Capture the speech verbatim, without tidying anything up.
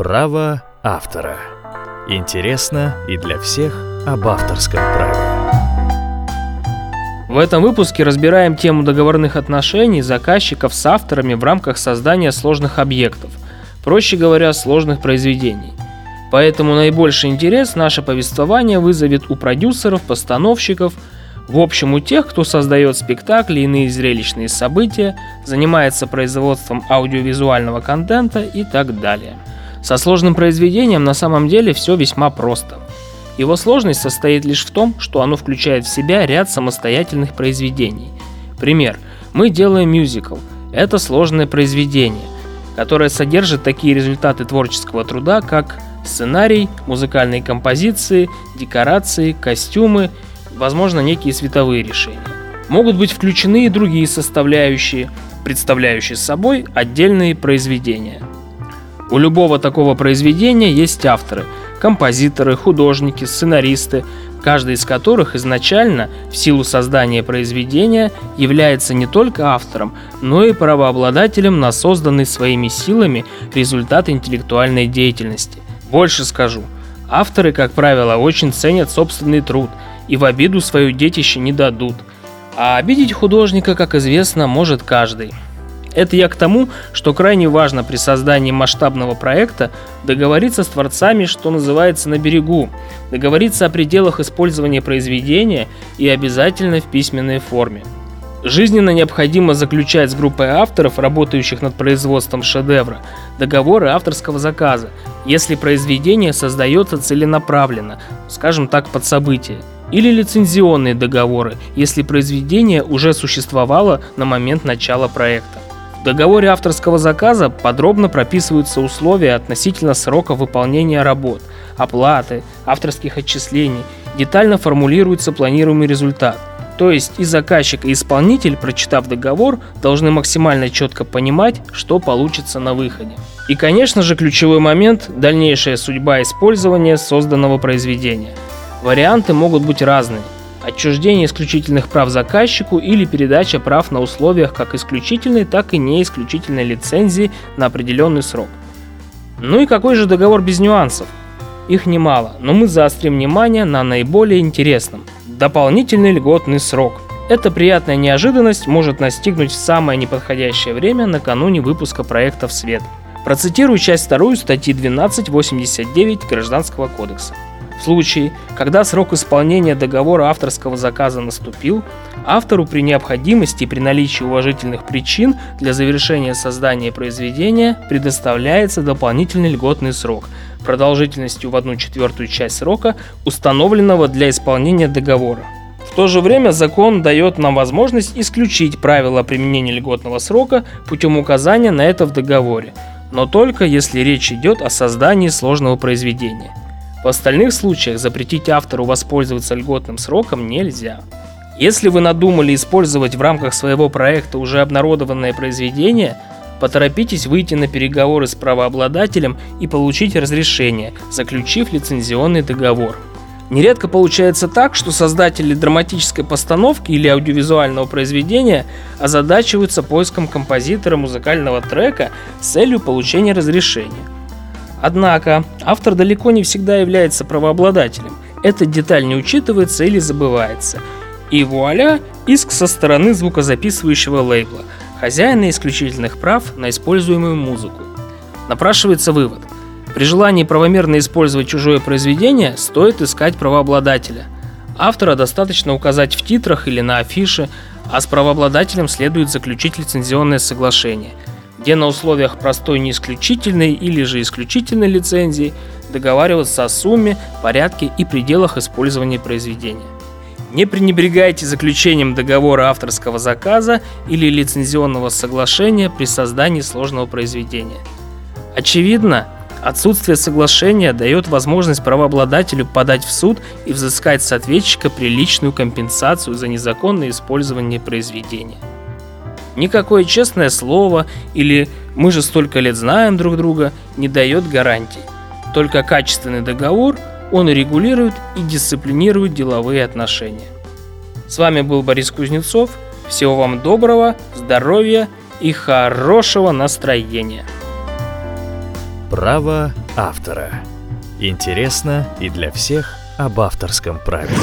Право автора. Интересно и для всех об авторском праве. В этом выпуске разбираем тему договорных отношений заказчиков с авторами в рамках создания сложных объектов, проще говоря, сложных произведений. Поэтому наибольший интерес наше повествование вызовет у продюсеров, постановщиков, в общем, у тех, кто создает спектакли, иные зрелищные события, занимается производством аудиовизуального контента и так далее. Со сложным произведением на самом деле все весьма просто. Его сложность состоит лишь в том, что оно включает в себя ряд самостоятельных произведений. Пример. Мы делаем мюзикл. Это сложное произведение, которое содержит такие результаты творческого труда, как сценарий, музыкальные композиции, декорации, костюмы, возможно, некие световые решения. Могут быть включены и другие составляющие, представляющие собой отдельные произведения. У любого такого произведения есть авторы, композиторы, художники, сценаристы, каждый из которых изначально, в силу создания произведения, является не только автором, но и правообладателем на созданный своими силами результат интеллектуальной деятельности. Больше скажу, авторы, как правило, очень ценят собственный труд и в обиду свою детище не дадут, а обидеть художника, как известно, может каждый. Это я к тому, что крайне важно при создании масштабного проекта договориться с творцами, что называется, на берегу, договориться о пределах использования произведения и обязательно в письменной форме. Жизненно необходимо заключать с группой авторов, работающих над производством шедевра, договоры авторского заказа, если произведение создается целенаправленно, скажем так, под событие, или лицензионные договоры, если произведение уже существовало на момент начала проекта. В договоре авторского заказа подробно прописываются условия относительно срока выполнения работ, оплаты, авторских отчислений, детально формулируется планируемый результат. То есть и заказчик, и исполнитель, прочитав договор, должны максимально четко понимать, что получится на выходе. И, конечно же, ключевой момент – дальнейшая судьба использования созданного произведения. Варианты могут быть разные. Отчуждение исключительных прав заказчику или передача прав на условиях как исключительной, так и неисключительной лицензии на определенный срок. Ну и какой же договор без нюансов? Их немало, но мы заострим внимание на наиболее интересном. Дополнительный льготный срок. Эта приятная неожиданность может настигнуть в самое неподходящее время накануне выпуска проекта в свет. Процитирую часть вторую статьи двенадцать восемьдесят девять Гражданского кодекса. В случае, когда срок исполнения договора авторского заказа наступил, автору при необходимости и при наличии уважительных причин для завершения создания произведения предоставляется дополнительный льготный срок продолжительностью в одну четвертую часть срока, установленного для исполнения договора. В то же время закон дает нам возможность исключить правила применения льготного срока путем указания на это в договоре, но только если речь идет о создании сложного произведения. В остальных случаях запретить автору воспользоваться льготным сроком нельзя. Если вы надумали использовать в рамках своего проекта уже обнародованное произведение, поторопитесь выйти на переговоры с правообладателем и получить разрешение, заключив лицензионный договор. Нередко получается так, что создатели драматической постановки или аудиовизуального произведения озадачиваются поиском композитора музыкального трека с целью получения разрешения. Однако, автор далеко не всегда является правообладателем, эта деталь не учитывается или забывается. И вуаля, иск со стороны звукозаписывающего лейбла, хозяина исключительных прав на используемую музыку. Напрашивается вывод. При желании правомерно использовать чужое произведение, стоит искать правообладателя. Автора достаточно указать в титрах или на афише, а с правообладателем следует заключить лицензионное соглашение, где на условиях простой неисключительной или же исключительной лицензии договариваться о сумме, порядке и пределах использования произведения. Не пренебрегайте заключением договора авторского заказа или лицензионного соглашения при создании сложного произведения. Очевидно, отсутствие соглашения дает возможность правообладателю подать в суд и взыскать с ответчика приличную компенсацию за незаконное использование произведения. Никакое честное слово или «мы же столько лет знаем друг друга» не дает гарантий. Только качественный договор, он регулирует и дисциплинирует деловые отношения. С вами был Борис Кузнецов. Всего вам доброго, здоровья и хорошего настроения. Право автора. Интересно и для всех об авторском праве.